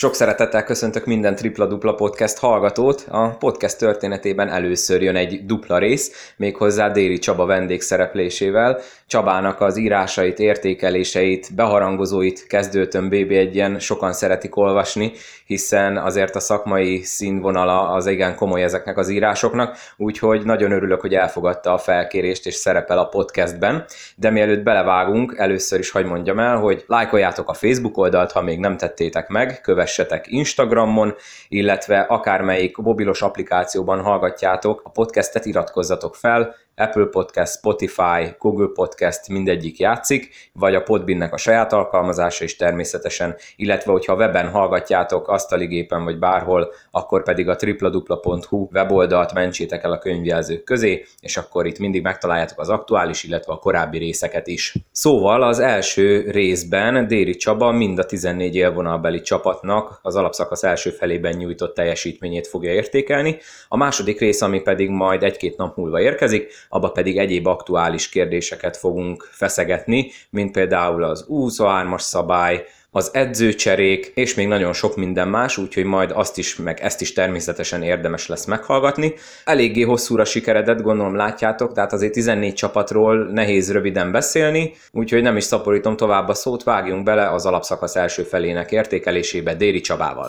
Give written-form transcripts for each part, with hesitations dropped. Sok szeretettel köszöntök minden tripla-dupla podcast hallgatót. A podcast történetében először jön egy dupla rész, méghozzá Déri Csaba vendégszereplésével. Csabának az írásait, értékeléseit, beharangozóit Kezdő5-ön, BB1-en sokan szeretik olvasni, hiszen azért a szakmai színvonala az igen komoly ezeknek az írásoknak, úgyhogy nagyon örülök, hogy elfogadta a felkérést és szerepel a podcastben. De mielőtt belevágunk, először is hagyd mondjam el, hogy lájkoljátok a Facebook oldalt, ha még nem tettétek meg, kövessetek Instagramon, illetve akármelyik mobilos applikációban hallgatjátok a podcastet, iratkozzatok fel, Apple Podcast, Spotify, Google Podcast mindegyik játszik, vagy a podbinnek a saját alkalmazása is természetesen, illetve hogyha webben hallgatjátok, asztaligépen vagy bárhol, akkor pedig a tripladupla.hu weboldalt mentsétek el a könyvjelzők közé, és akkor itt mindig megtaláljátok az aktuális, illetve a korábbi részeket is. Szóval az első részben Déri Csaba mind a 14 élvonalbeli csapatnak az alapszakasz első felében nyújtott teljesítményét fogja értékelni, a második rész, ami pedig majd egy-két nap múlva érkezik, abba pedig egyéb aktuális kérdéseket fogunk feszegetni, mint például az U23-as szabály, az edzőcserék, és még nagyon sok minden más, úgyhogy majd azt is, meg ezt is természetesen érdemes lesz meghallgatni. Eléggé hosszúra sikeredett, gondolom látjátok, tehát azért 14 csapatról nehéz röviden beszélni, úgyhogy nem is szaporítom tovább a szót, vágjunk bele az alapszakasz első felének értékelésébe Déri Csabával.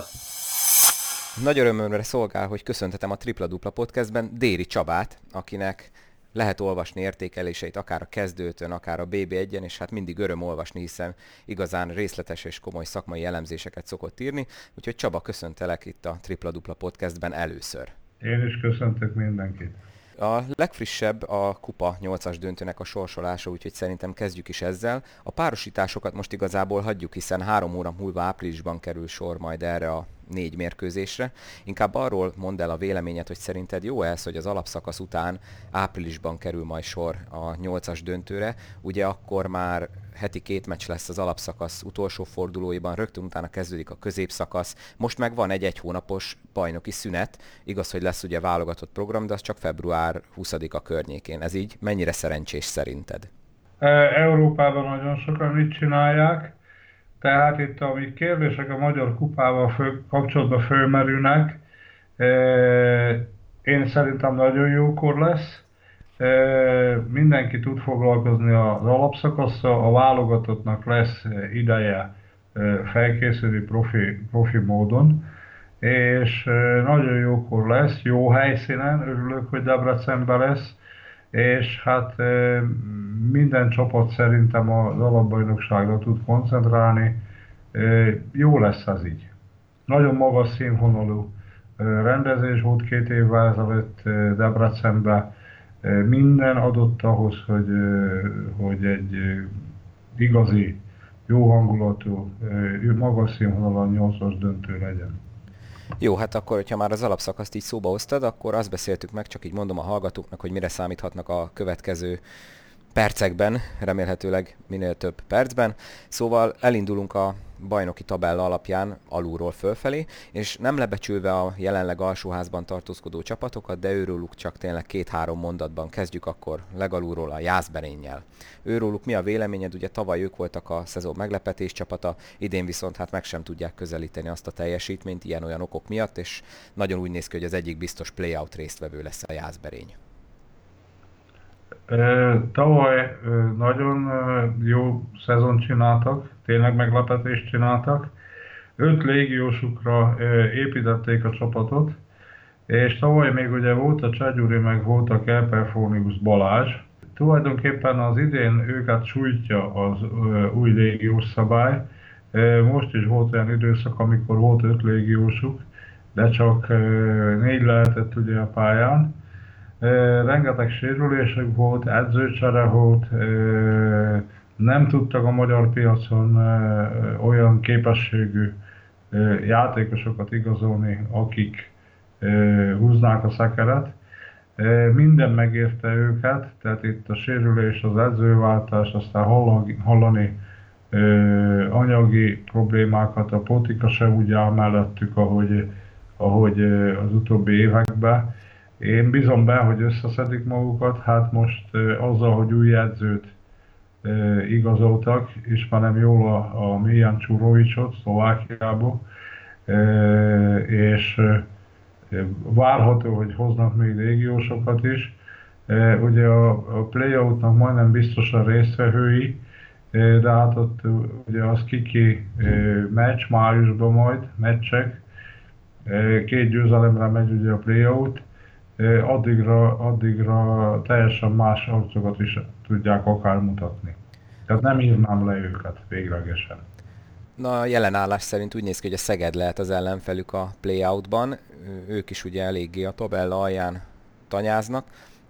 Nagy örömömre szolgál, hogy köszöntetem a Tripla Dupla Podcastben Déri Csabát, akinek lehet olvasni értékeléseit akár a Kezdő5-ön, akár a BB1-en, és hát mindig öröm olvasni, hiszen igazán részletes és komoly szakmai elemzéseket szokott írni. Úgyhogy Csaba, köszöntelek itt a Tripla Dupla Podcastben először. Én is köszöntök mindenkit. A legfrissebb a Kupa 8-as döntőnek a sorsolása, úgyhogy szerintem kezdjük is ezzel. A párosításokat most igazából hagyjuk, hiszen 3 óra múlva áprilisban kerül sor majd erre a 4 mérkőzésre. Inkább arról mondd el a véleményed, hogy szerinted jó ez, hogy az alapszakasz után áprilisban kerül majd sor a 8-as döntőre. Ugye akkor már heti 2 meccs lesz az alapszakasz utolsó fordulóiban, rögtön utána kezdődik a középszakasz. Most meg van egy hónapos bajnoki szünet. Igaz, hogy lesz ugye válogatott program, de az csak február 20-a környékén. Ez így mennyire szerencsés szerinted? Európában nagyon sokan mit csinálják. Tehát itt, amik kérdések a Magyar Kupával kapcsolatban fölmerülnek, én szerintem nagyon jókor lesz. Mindenki tud foglalkozni az alapszakasszal, a válogatottnak lesz ideje felkészülni profi módon, és nagyon jókor lesz, jó helyszínen, örülök, hogy Debrecenben lesz, és hát minden csapat szerintem az alapbajnokságra tud koncentrálni. Jó lesz ez így. Nagyon magas színvonalú rendezés volt 2 évvel ezelőtt Debrecenben. Minden adott ahhoz, hogy egy igazi, jó hangulatú, magas színvonalú 8-as döntő legyen. Jó, hát akkor, hogyha már az alapszakaszt így szóba hoztad, akkor azt beszéltük meg, csak így mondom a hallgatóknak, hogy mire számíthatnak a következő percekben, remélhetőleg minél több percben. Szóval elindulunk a bajnoki tabella alapján alulról fölfelé, és nem lebecsülve a jelenleg alsóházban tartózkodó csapatokat, de őróluk csak tényleg 2-3 mondatban kezdjük akkor legalulról a Jászberénnyel. Őróluk mi a véleményed? Ugye tavaly ők voltak a szezon meglepetés csapata, idén viszont hát meg sem tudják közelíteni azt a teljesítményt ilyen-olyan okok miatt, és nagyon úgy néz ki, hogy az egyik biztos playout résztvevő lesz a Jászberény. Tavaly nagyon jó szezont csináltak, tényleg meglepetést csináltak. 5 légiósukra építették a csapatot, és tavaly még ugye volt a Csegyuri, meg volt a Kelperfonius Balázs. Tulajdonképpen az idén őket sújtja az új légiós szabály. Most is volt olyan időszak, amikor volt 5 légiósuk, de csak 4 lehetett ugye a pályán. Rengeteg sérülésük volt, edzőcsere volt, nem tudtak a magyar piacon olyan képességű játékosokat igazolni, akik húznák a szekeret. Minden megérte őket, tehát itt a sérülés, az edzőváltás, aztán hallani anyagi problémákat, a politika sem úgy áll mellettük, ahogy az utóbbi években. Én bízom be, hogy összeszedik magukat, hát most azzal, hogy új edzőt igazoltak, ismerem jól a Miljan Čurovićot Szlovákiából, és várható, hogy hoznak még régiósokat is. Ugye a playoutnak majdnem biztosan résztvevői, de hát ott ugye az kiki meccs, májusban majd meccsek, 2 győzelemre megy ugye a playout, addigra teljesen más arcokat is tudják akár mutatni. Tehát nem írnám le őket véglegesen. Na, a jelen állás szerint úgy néz ki, hogy a Szeged lehet az ellenfelük a playoutban. Ők is ugye eléggé a tabella alján tanyáznak.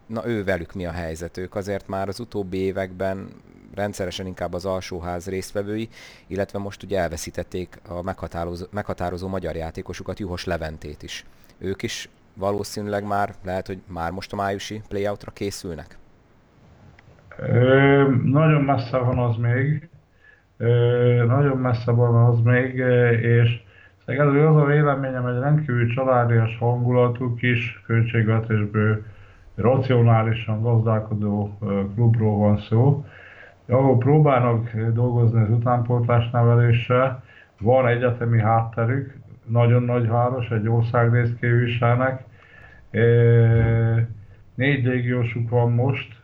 Na, velük mi a helyzet? Ők azért már az utóbbi években rendszeresen inkább az alsóház résztvevői, illetve most ugye elveszítették a meghatározó magyar játékosukat, Juhos Leventét is. Ők is valószínűleg már, lehet, hogy már most a májusi playoutra készülnek? Nagyon messze van az még. És ezért az a véleményem, egy rendkívül családias hangulatú, kis költségvetésből racionálisan gazdálkodó klubról van szó, ahol próbálnak dolgozni az utánpótlásneveléssel, van egyetemi hátterük, nagyon nagy város, egy országrészt képviselnek, 4 légiósuk van most,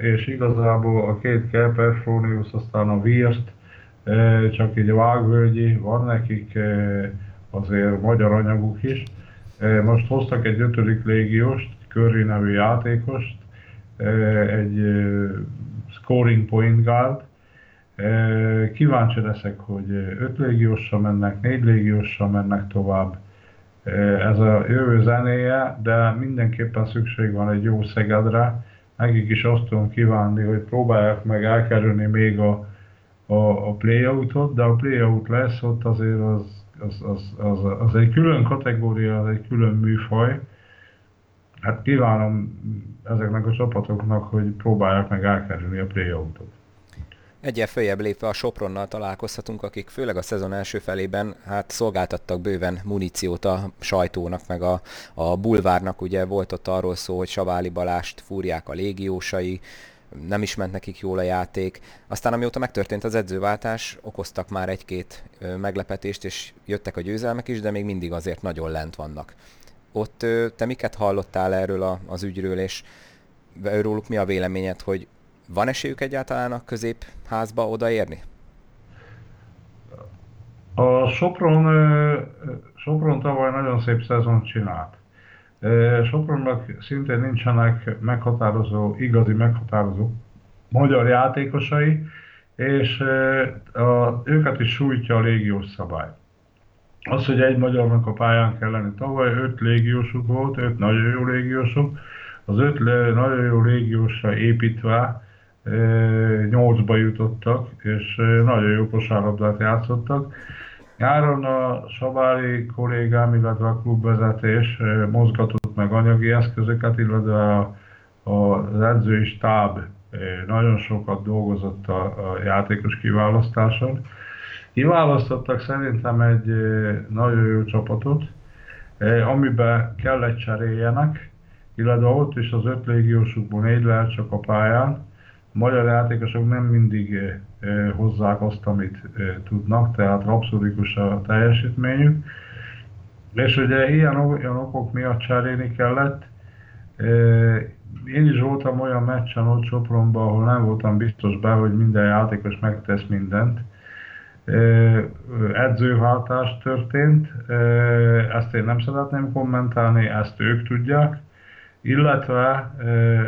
és igazából a 2 Kelperfonius, aztán a Wirst, csak így vágvölgyi, van nekik azért magyar anyaguk is. Most hoztak egy 5. légiost, Körri nevű játékost, egy scoring point guard. Kíváncsi leszek, hogy 5 légiósra mennek, 4 légiósra mennek tovább. Ez a jövő zenéje, de mindenképpen szükség van egy jó Szegedre. Nekik is azt tudom kívánni, hogy próbálják meg elkerülni még a playoutot, de a playout lesz, ott azért az egy külön kategória, az egy külön műfaj. Hát kívánom ezeknek a csapatoknak, hogy próbálják meg elkerülni a playoutot. Egyel följebb lépve a Sopronnal találkozhatunk, akik főleg a szezon első felében hát szolgáltattak bőven muníciót a sajtónak, meg a bulvárnak. Ugye volt ott arról szó, hogy Saváli Balást fúrják a légiósai, nem is ment nekik jól a játék. Aztán amióta megtörtént az edzőváltás, okoztak már 1-2 meglepetést, és jöttek a győzelmek is, de még mindig azért nagyon lent vannak. Ott te miket hallottál erről az ügyről, és róluk mi a véleményed, hogy van esélyük egyáltalán a középházba odaérni? A Sopron tavaly nagyon szép szezont csinált. Sopronnak szintén nincsenek igazi meghatározó magyar játékosai, és őket is sújtja a légiós szabály. Az, hogy egy magyarnak a pályán kell lenni. Tavaly 5 légiósuk volt, 5 nagyon jó légiósuk. Az 5 nagyon jó légiósra építve 8-ba jutottak, és nagyon jó kosárlabdát játszottak. Nyáron a Saváli kollégám, illetve a klubvezetés mozgatott meg anyagi eszközöket, illetve az edzői stáb nagyon sokat dolgozott a játékos kiválasztáson. Kiválasztottak szerintem egy nagyon jó csapatot, amiben kellett cseréljenek, illetve ott is az 5 légiósukból 4 lehet csak a pályán. A magyar játékosok nem mindig hozzák azt, amit tudnak, tehát rapszódikus a teljesítményük. És ugye ilyen okok miatt cserélni kellett. Én is voltam olyan meccsen ott Sopronban, ahol nem voltam biztos be, hogy minden játékos megtesz mindent. Edzőváltás történt, ezt én nem szeretném kommentálni, ezt ők tudják, illetve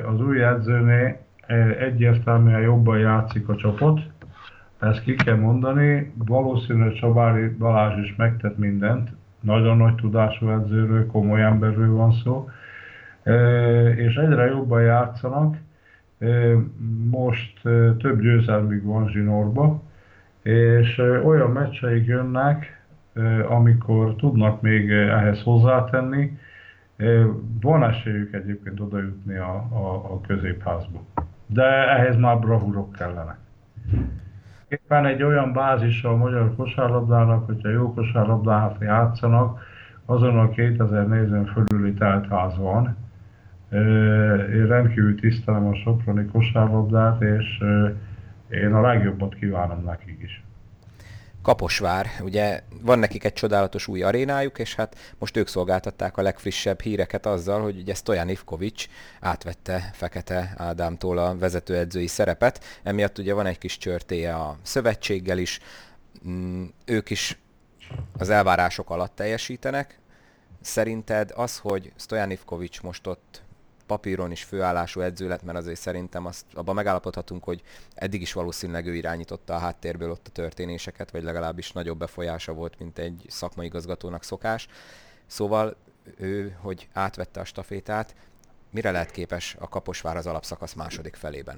az új edzőnél egyértelműen jobban játszik a csapat, ezt ki kell mondani, valószínűleg Saváli Balázs is megtett mindent, nagyon nagy tudású edzőről, komoly emberről van szó, és egyre jobban játszanak, most több győzelmük van zsinórba, és olyan meccseik jönnek, amikor tudnak még ehhez hozzátenni. Van esélyük egyébként odajutni a középházba. De ehhez már bravúrok kellenek. Éppen egy olyan bázis a magyar kosárlabdának, hogyha jó kosárlabdát játszanak, azon a 2000 nézőn fölüli teltház van. Én rendkívül tisztelem a soproni kosárlabdát, és én a legjobbat kívánom nekik is. Kaposvár, ugye van nekik egy csodálatos új arénájuk, és hát most ők szolgáltatták a legfrissebb híreket azzal, hogy ugye Stojan Ivković átvette Fekete Ádámtól a vezetőedzői szerepet, emiatt ugye van egy kis csörtéje a szövetséggel is, ők is az elvárások alatt teljesítenek. Szerinted az, hogy Stojan Ivković most ott papíron is főállású edző lett, mert azért szerintem azt, abban megállapodhatunk, hogy eddig is valószínűleg ő irányította a háttérből ott a történéseket, vagy legalábbis nagyobb befolyása volt, mint egy szakmai igazgatónak szokás. Szóval ő, hogy átvette a stafétát, mire lehet képes a Kaposvár az alapszakasz második felében?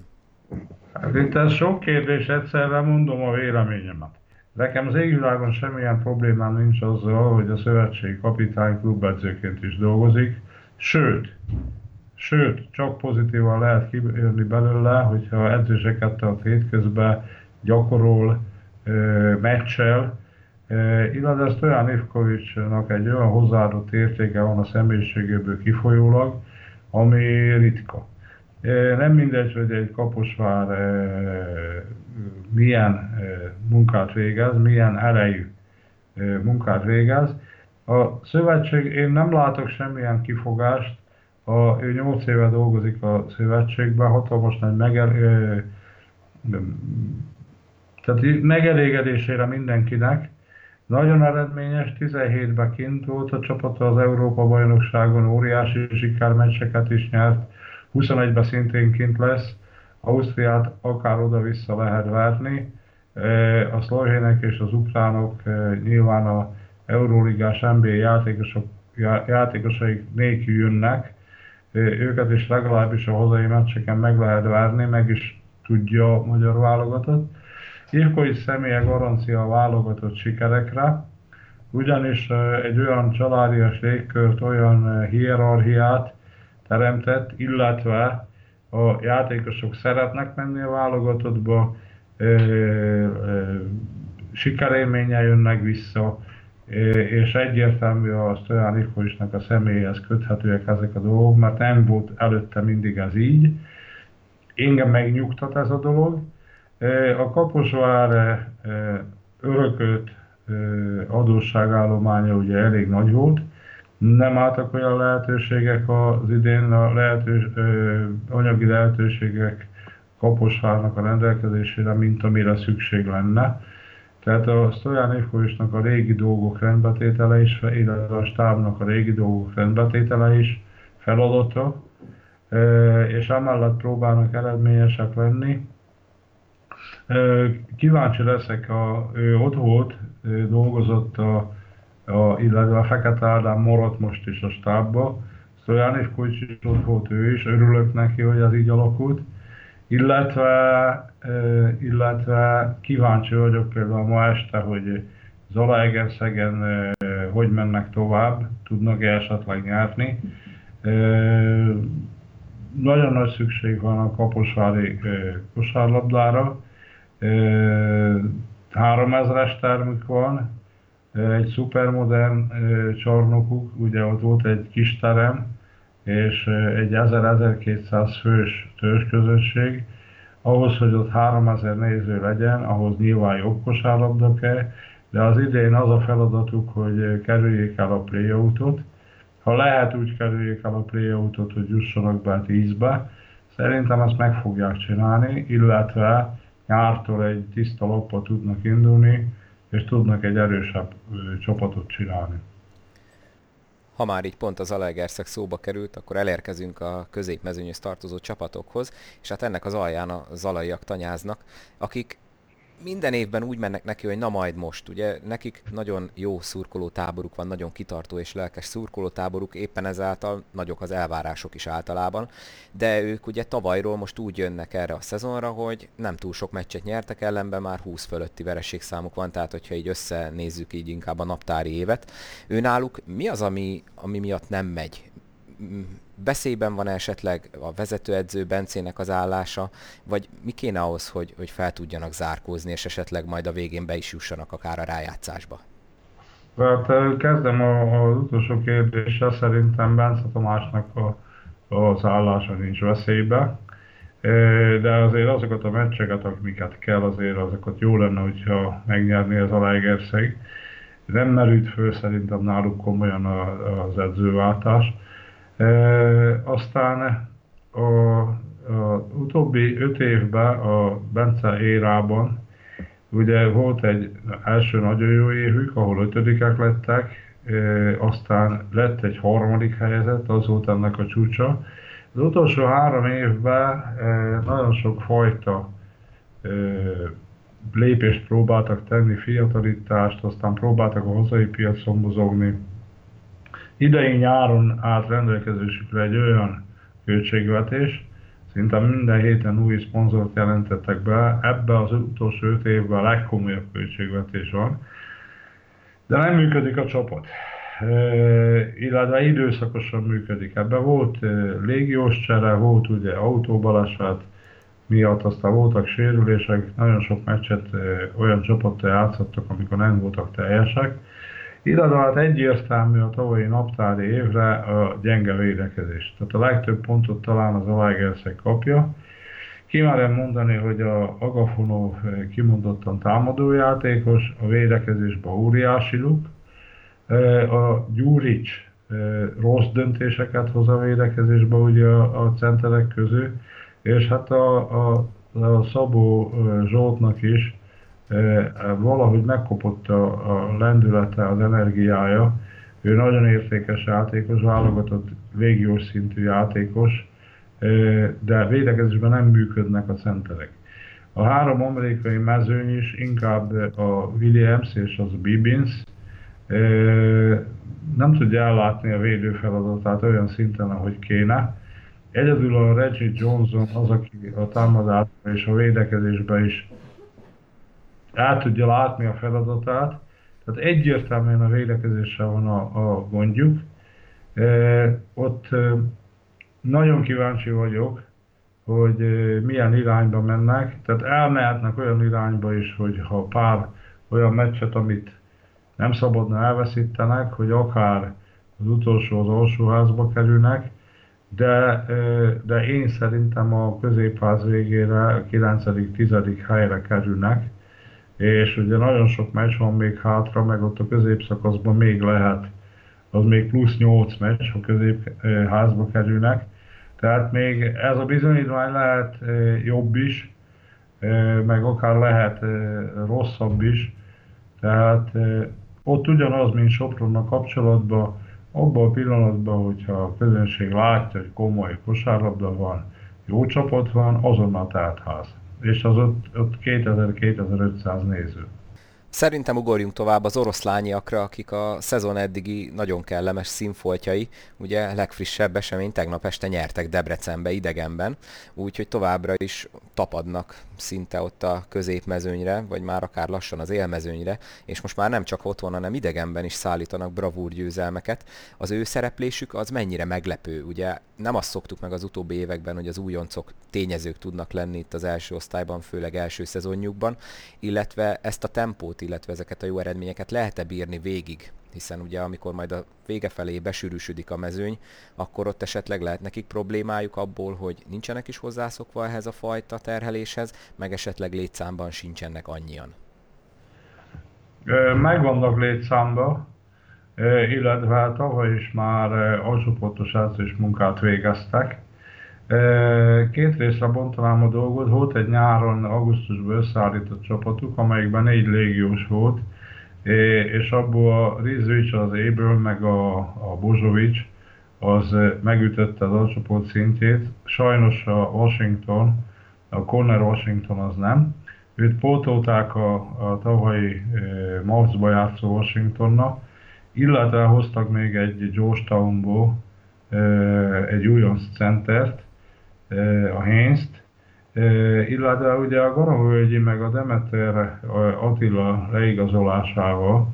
Hát itt ez sok kérdés, egyszerre mondom a véleményemet. Nekem az égvilágon semmilyen problémám nincs azzal, hogy a szövetség kapitány klubedzőként is dolgozik, sőt, csak pozitívan lehet kijönni belőle, hogyha edzéseket tart hétközben, gyakorol, meccsel. Illetve ezt olyan Ivkovićnak egy olyan hozzáadott értéke van a személyiségéből kifolyólag, ami ritka. Nem mindegy, hogy egy Kaposvár milyen munkát végez, milyen erejű munkát végez. A szövetség, én nem látok semmilyen kifogást, ő 8 éve dolgozik a szövetségben, hatalmas nagy megelégedésére mindenkinek. Nagyon eredményes, 17-ben kint volt a csapata az Európa-bajnokságon, óriási sikermeccseket is nyert, 21-ben szintén kint lesz, Ausztriát akár oda-vissza lehet verni. A szlovének és az ukránok nyilván a Euróligás NBA játékosaik nélkül jönnek, őket is legalábbis a hazai meccseken meg lehet várni, meg is tudja a magyar válogatott. Ivković személye garancia a válogatott sikerekre, ugyanis egy olyan családias légkört, olyan hierarchiát teremtett, illetve a játékosok szeretnek menni a válogatottba, sikerélménnyel jönnek vissza, és egyértelmű a Stojan Ivkovićnak a személyhez köthetőek ezek a dolgok, mert nem volt előtte mindig ez így. Engem megnyugtat ez a dolog. A Kaposvár örökölt adósságállománya ugye elég nagy volt, nem álltak olyan lehetőségek az idén, anyagi lehetőségek Kaposvárnak a rendelkezésére, mint amire szükség lenne. Tehát a Stojan Ivkovićnak a régi dolgok rendbetétele is, illetve a stábnak a régi dolgok rendbetétele is feladata, és amellett próbálnak eredményesek lenni. Kíváncsi leszek, ő ott volt, dolgozott, illetve a Fekete Ádám maradt most is a stábba. Stojan Ivković is ott volt, ő is, örülök neki, hogy ez így alakult. Illetve kíváncsi vagyok például ma este, hogy Zalaegerszegen hogy mennek tovább, tudnak-e esetleg nyerni. Nagyon nagy szükség van a kaposvári kosárlabdára. 3000-es termük van, egy szupermodern csarnokuk, ugye ott volt egy kis terem, és egy 1000-1200 fős törzsközösség. Ahhoz, hogy ott 3000 néző legyen, ahhoz nyilván jobb kosárlabda kell, de az idén az a feladatuk, hogy kerüljék el a play-outot. Ha lehet, úgy kerüljék el a play-outot, hogy jussanak be 10-be. Szerintem ezt meg fogják csinálni, illetve nyártól egy tiszta lappal tudnak indulni, és tudnak egy erősebb csapatot csinálni. Ha már így pont az Zalaegerszeg szóba került, akkor elérkezünk a középmezőnyhöz tartozó csapatokhoz, és hát ennek az alján a zalaiak tanyáznak, akik minden évben úgy mennek neki, hogy na majd most, ugye nekik nagyon jó szurkolótáboruk van, nagyon kitartó és lelkes szurkolótáboruk, éppen ezáltal nagyok az elvárások is általában, de ők ugye tavalyról most úgy jönnek erre a szezonra, hogy nem túl sok meccset nyertek, ellenben már 20 fölötti vereségszámuk van, tehát hogyha így összenézzük így inkább a naptári évet. Őnáluk mi az, ami miatt nem megy? Beszélyben van esetleg a vezetőedző Bencének az állása, vagy mi kéne ahhoz, hogy fel tudjanak zárkózni, és esetleg majd a végén be is jussanak akár a rájátszásba? Hát kezdem az utolsó kérdéssel, szerintem Bence Tamásnak az állása nincs veszélybe. De azért azokat a meccseket, amiket kell, azért azokat jó lenne, hogyha megnyerné az Zalaegerszeg. Nem merült föl szerintem náluk komolyan az edzőváltás. Aztán az utóbbi 5 évben a Bence érában ugye volt egy első nagyon jó évük, ahol 5-ek lettek, aztán lett egy 3. helyzet, az volt ennek a csúcsa. Az utolsó 3 évben nagyon sok fajta lépést próbáltak tenni, fiatalítást, aztán próbáltak a hazai piacon mozogni. Idei nyáron állt rendelkezésükre egy olyan költségvetés, szinte minden héten új szponzort jelentettek be, ebben az utolsó 5 évben a legkomolyabb költségvetés van, de nem működik a csapat, illetve időszakosan működik. Ebben volt légiós csere, volt ugye autóbaleset miatt, aztán voltak sérülések, nagyon sok meccset olyan csapattal játszottak, amikor nem voltak teljesek, illetve hát egyértelmű a tavalyi naptári évre a gyenge védekezés. Tehát a legtöbb pontot talán az Zalaegerszeg kapja. Kimerem mondani, hogy a Agafonov kimondottan támadójátékos, a védekezésben óriási luk. A Gyurics rossz döntéseket hoz a védekezésbe ugye a centerek közül, és hát a Szabó Zsoltnak is valahogy megkopott a lendülete, az energiája. Ő nagyon értékes játékos, válogatott légiós szintű játékos, de védekezésben nem működnek a centerek. A 3 amerikai mezőny is inkább a Williams és az BB1 nem tudja ellátni a védő feladatát olyan szinten, ahogy kéne. Egyedül a Reggie Johnson az, aki a támadásban és a védekezésben is el tudja látni a feladatát, tehát egyértelműen a védekezéssel van a gondjuk. Ott nagyon kíváncsi vagyok, hogy milyen irányba mennek, tehát elmehetnek olyan irányba is, hogy ha pár olyan meccset, amit nem szabadna elveszítenek, hogy akár az utolsó, az alsóházba kerülnek, de én szerintem a középház végére a 9.-10. helyre kerülnek, és ugye nagyon sok meccs van még hátra, meg ott a középszakaszban még lehet, az még plusz 8 meccs, ha középházba kerülnek. Tehát még ez a bizonyítvány lehet jobb is, meg akár lehet rosszabb is. Tehát ott ugyanaz, mint Sopronnal kapcsolatban, abban a pillanatban, hogyha a közönség látja, hogy komoly kosárlabda van, jó csapat van, azonnal telt ház. És az ott 2000-2500 néző. Szerintem ugorjunk tovább az oroszlányiakra, akik a szezon eddigi nagyon kellemes színfoltjai. Ugye legfrissebb esemény tegnap este nyertek Debrecenbe, idegenben, úgyhogy továbbra is tapadnak szinte ott a középmezőnyre, vagy már akár lassan az élmezőnyre, és most már nem csak otthon, hanem idegenben is szállítanak bravúrgyőzelmeket. Az ő szereplésük az mennyire meglepő, ugye nem azt szoktuk meg az utóbbi években, hogy az újoncok tényezők tudnak lenni itt az első osztályban, főleg első szezonjukban, illetve ezt a tempót, illetve ezeket a jó eredményeket lehet-e bírni végig, hiszen ugye amikor majd a vége felé besűrűsödik a mezőny, akkor ott esetleg lehet nekik problémájuk abból, hogy nincsenek is hozzászokva ehhez a fajta terheléshez, meg esetleg létszámban sincsenek annyian. Megvannak létszámban, illetve tavaly is már alcsoportos edzős munkát végeztek. Két részre bontanám a dolgot, volt egy nyáron augusztusban összeállított csapatuk, amelyikben 4 légiós volt, és abból a Rizvics, az Éből, meg a Bozsovics, az megütötte az alcsoport szintjét. Sajnos a Washington, a Corner Washington az nem. Őt pótolták a tavalyi marcba játszó Washingtonnal, illetve hoztak még egy Georgetownból egy újonc centert, a Haines-t, illetve ugye a Garavölgyi meg a Demeter Attila leigazolásával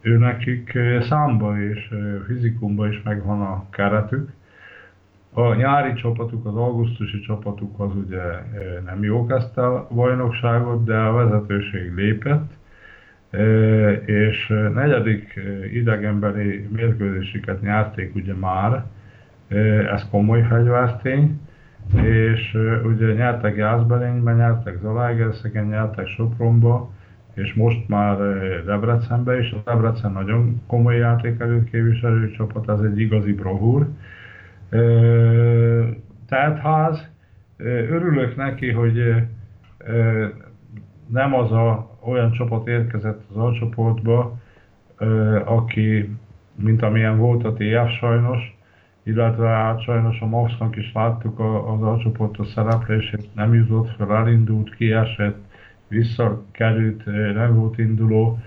őnekik számba és fizikumba is megvan a keretük. A nyári csapatuk, az augusztusi csapatuk az ugye nem jó kezdte a bajnokságot, de a vezetőség lépett, és 4. idegenbeli mérkőzésüket nyerték ugye már, ez komoly fegyvertény. és ugye nyertek Jászberényben, nyertek Zalaegerszegen, nyertek Sopronba, és most már Debrecenbe is. A Debrecen nagyon komoly játékerőt képviselő csapat, ez egy igazi bravúr. Teltház, örülök neki, hogy nem az a olyan csapat érkezett az alcsoportba, aki, mint amilyen volt a TF sajnos, illetve hát sajnos a MAFS-nak is láttuk az alcsoportos szereplését, nem jutott fel, elindult, kiesett, visszakerült, nem volt induló,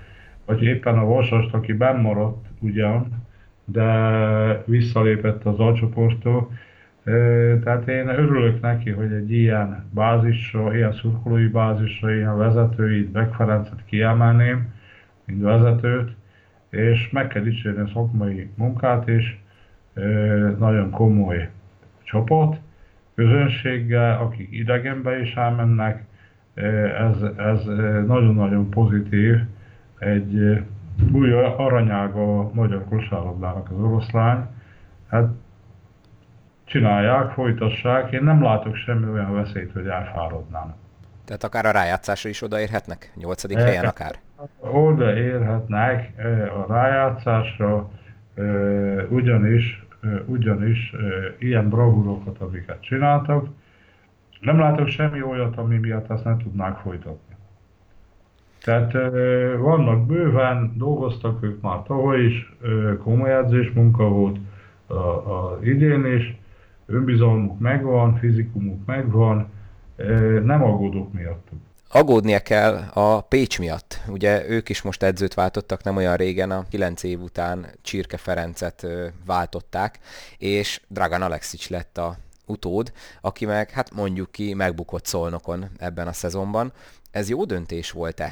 vagy éppen a Vasast, aki benn maradt ugyan, de visszalépett az alcsoporttól. Tehát én örülök neki, hogy egy ilyen bázisra, ilyen szurkolói bázisra, ilyen vezetőit, Bek Ferencet kiemelném, mint vezetőt, és meg kell dicsérni a szakmai munkát is, nagyon komoly csapat, közönséggel, akik idegenbe is elmennek, ez nagyon-nagyon pozitív, egy új aranyága a magyar kosárlabdának az Oroszlány. Hát csinálják, folytassák, én nem látok semmi olyan veszélyt, hogy elfáradnának. Tehát akár a rájátszásra is odaérhetnek? 8. helyen akár? Odaérhetnek a rájátszásra, ugyanis ilyen bravúrokat, amiket csináltak. Nem látok semmi olyat, ami miatt ezt nem tudnák folytatni. Tehát vannak bőven, dolgoztak ők már tavaly is, komoly edzésmunka volt, az idén is, önbizalmuk megvan, fizikumuk megvan, nem aggódok miattuk. Aggódnia kell a Pécs miatt. Ugye ők is most edzőt váltottak nem olyan régen, a 9 év után Csirke Ferencet váltották, és Dragan Aleksić lett a utód, aki meg, hát mondjuk ki, megbukott Szolnokon ebben a szezonban. Ez jó döntés volt-e?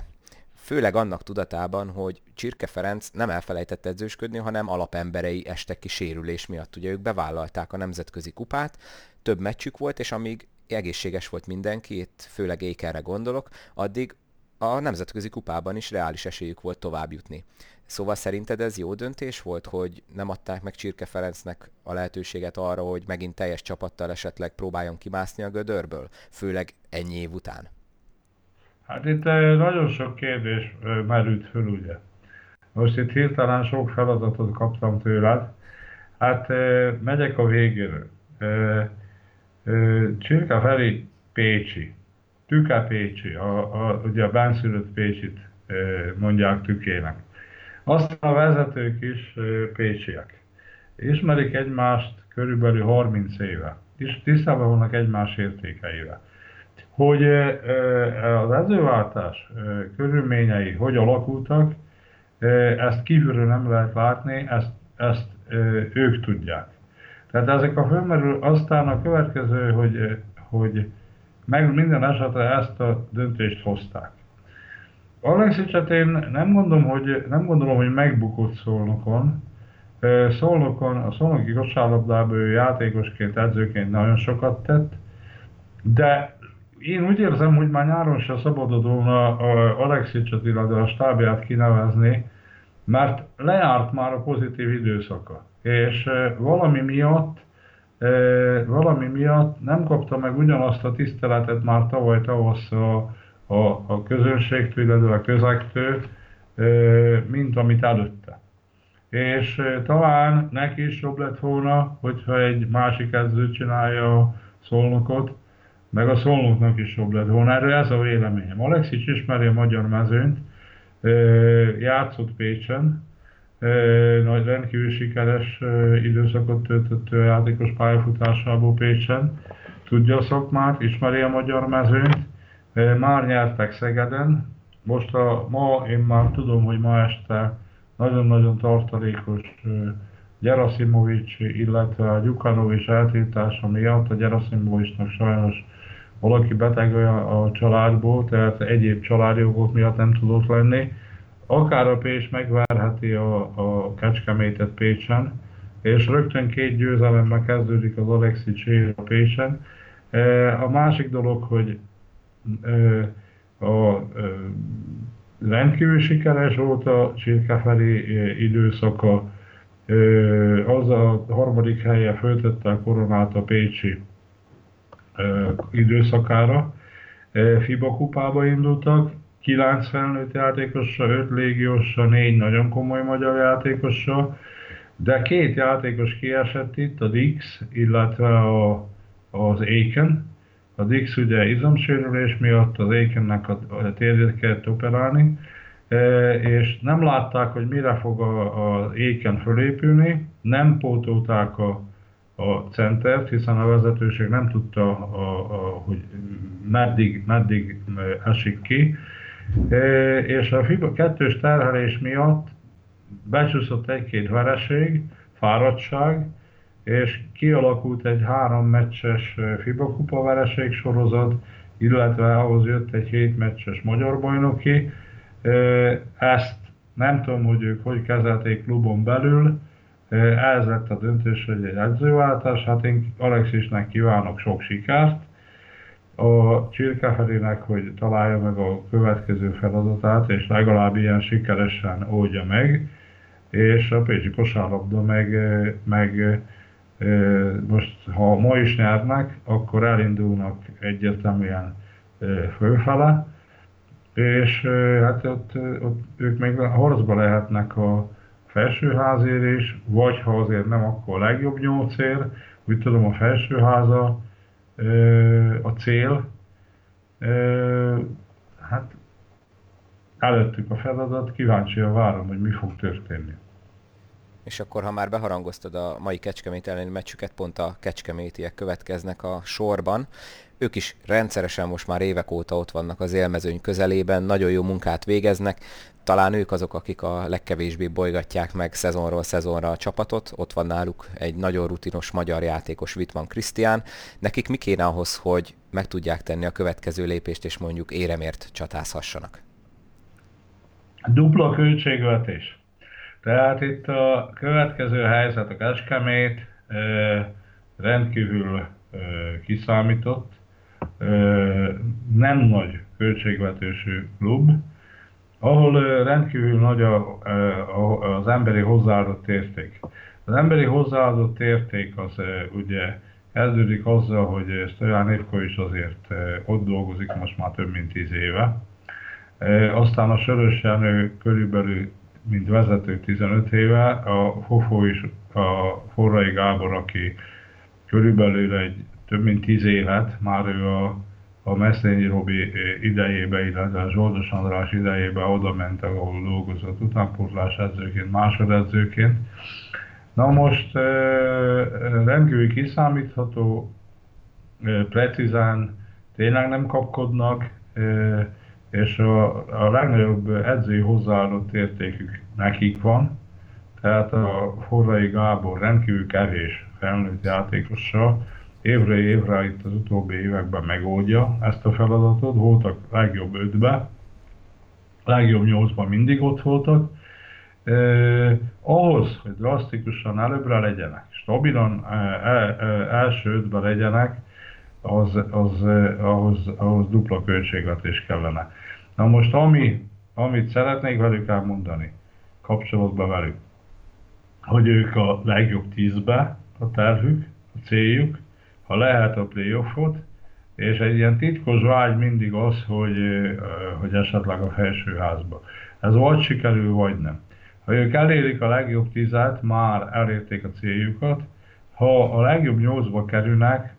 Főleg annak tudatában, hogy Csirke Ferenc nem elfelejtett edzősködni, hanem alapemberei estek ki sérülés miatt. Ugye ők bevállalták a nemzetközi kupát, több meccsük volt, és amíg egészséges volt mindenki, itt főleg Ékenre gondolok, addig a nemzetközi kupában is reális esélyük volt továbbjutni. Szóval szerinted ez jó döntés volt, hogy nem adták meg Csirke Ferencnek a lehetőséget arra, hogy megint teljes csapattal esetleg próbáljon kimászni a gödörből, főleg ennyi év után? Hát itt nagyon sok kérdés merült föl, ugye. Most itt hirtelen sok feladatot kaptam tőled. Hát megyek a végéről. Csirke Feri pécsi, Tüke pécsi, ugye a benszülött Pécsit mondják Tükének. Aztán a vezetők is pécsiek. Ismerik egymást körülbelül 30 éve, és tisztában vannak egymás értékeivel. Hogy az edzőváltás körülményei hogy alakultak, ezt kívülről nem lehet látni, ezt ők tudják. Tehát ezek a fölmerül, aztán a következő, hogy meg minden esetre ezt a döntést hozták. Aleksićet én nem gondolom, hogy megbukott Szolnokon. Szolnokon, a szolnoki kosárlabdában ő játékosként, edzőként nagyon sokat tett, de én úgy érzem, hogy már nyáron se szabadott volna Aleksićet, illetve a stábját kinevezni, mert lejárt már a pozitív időszaka. És valami miatt nem kapta meg ugyanazt a tiszteletet már tavaly tavasz a közönségtől, illetve a közektől, mint amit előtte. És talán neki is jobb lett volna, hogyha egy másik edző csinálja a Szolnokot, meg a Szolnoknak is jobb lett volna. Erről ez a véleményem. Aleksić ismeri a magyar mezőnyt, játszott Pécsen, nagy rendkívül sikeres időszakot töltött játékos pályafutásából Pécsen, tudja a szakmát, ismeri a magyar mezőnyt, már nyertek Szegeden, most én már tudom, hogy ma este nagyon-nagyon tartalékos Gyeraszimovics, illetve a Gyukanovics eltiltása miatt, a Gyeraszimovicsnak sajnos valaki beteg a családból, tehát egyéb családjogok miatt nem tudott lenni. Akár a Pécs megverheti a Kecskemétet Pécsen, és rögtön 2 győzelemmel kezdődik az Aleksić a Pécsen. A másik dolog, hogy a rendkívül sikeres volt a Csirke Feri időszaka, az a 3. helye föltette a koronát a pécsi időszakára. FIBA kupába indultak, 9 felnőtt játékossal, 5 légióssal, 4 nagyon komoly magyar játékossal, de 2 játékos kiesett itt, a Dix, illetve az Éken. A Dix ugye izomsérülés miatt, az Ékennek a térdét kellett operálni, és nem látták, hogy mire fog az Éken fölépülni, nem pótolták a centert, hiszen a vezetőség nem tudta, hogy meddig esik ki, és a FIBA 2-s terhelés miatt becsúszott egy-két vereség, fáradtság, és kialakult egy 3 meccses FIBA kupa vereség sorozat, illetve ahhoz jött egy 7 meccses magyar bajnoki. Ezt nem tudom, hogy ők hogy kezelték klubon belül, ez lett a döntés, hogy egy edzőváltás, hát én Aleksićnek kívánok sok sikert, a Csirke Ferencnek, hogy találja meg a következő feladatát, és legalább ilyen sikeresen oldja meg, és a pécsi kosárlabda meg most, ha ma is nyernek, akkor elindulnak egyértelműen fölfele, és hát ott ők még harcba lehetnek a felsőházért is, vagy ha azért nem, akkor a legjobb 8-ér, úgy tudom a felsőháza a cél, hát előttük a feladat, kíváncsian várom, hogy mi fog történni. És akkor, ha már beharangoztad a mai Kecskemét elleni meccsüket, pont a kecskemétiek következnek a sorban. Ők is rendszeresen most már évek óta ott vannak az élmezőny közelében, nagyon jó munkát végeznek. Talán ők azok, akik a legkevésbé bolygatják meg szezonról szezonra a csapatot. Ott van náluk egy nagyon rutinos magyar játékos, Wittmann Krisztián. Nekik mi kéne ahhoz, hogy meg tudják tenni a következő lépést, és mondjuk éremért csatázhassanak? Dupla költségvetés. Tehát itt a következő helyzet, a Kecskemét rendkívül kiszámított, nem nagy költségvetésű klub, ahol rendkívül nagy az emberi hozzáadott érték. Az emberi hozzáadott érték az ugye kezdődik azzal, hogy Stojan Ivković azért ott dolgozik most már több mint 10 éve. Aztán a Sörös Jenő körülbelül mint vezető 15 éve, a Fofó is, a Forrai Gábor, aki körülbelül több mint 10 évet, már ő a Meszényi Robi idejében, illetve a Zsoldos András idejében oda ment, ahol dolgozott utánpótlás edzőként, másodedzőként. Na most rendkívül kiszámítható, precízen, tényleg nem kapkodnak, és a legnagyobb edzői hozzáadott értékük nekik van, tehát a Forrai Gábor rendkívül kevés felnőtt játékossal évről évre itt az utóbbi években megoldja ezt a feladatot, voltak legjobb 5-be, legjobb 8-ban mindig ott voltak. Ahhoz, hogy drasztikusan előbbre legyenek, stabilan első 5-ben legyenek, ahhoz dupla költségvetés kellene. Na most, amit szeretnék velük elmondani, kapcsolatban velük, hogy ők a legjobb 10-be a tervük, a céljuk, ha lehet a playoffot, és egy ilyen titkos vágy mindig az, hogy esetleg a felsőházba. Ez vagy sikerül, vagy nem. Ha ők elérik a legjobb 10-et, már elérték a céljukat. Ha a legjobb 8-ba kerülnek,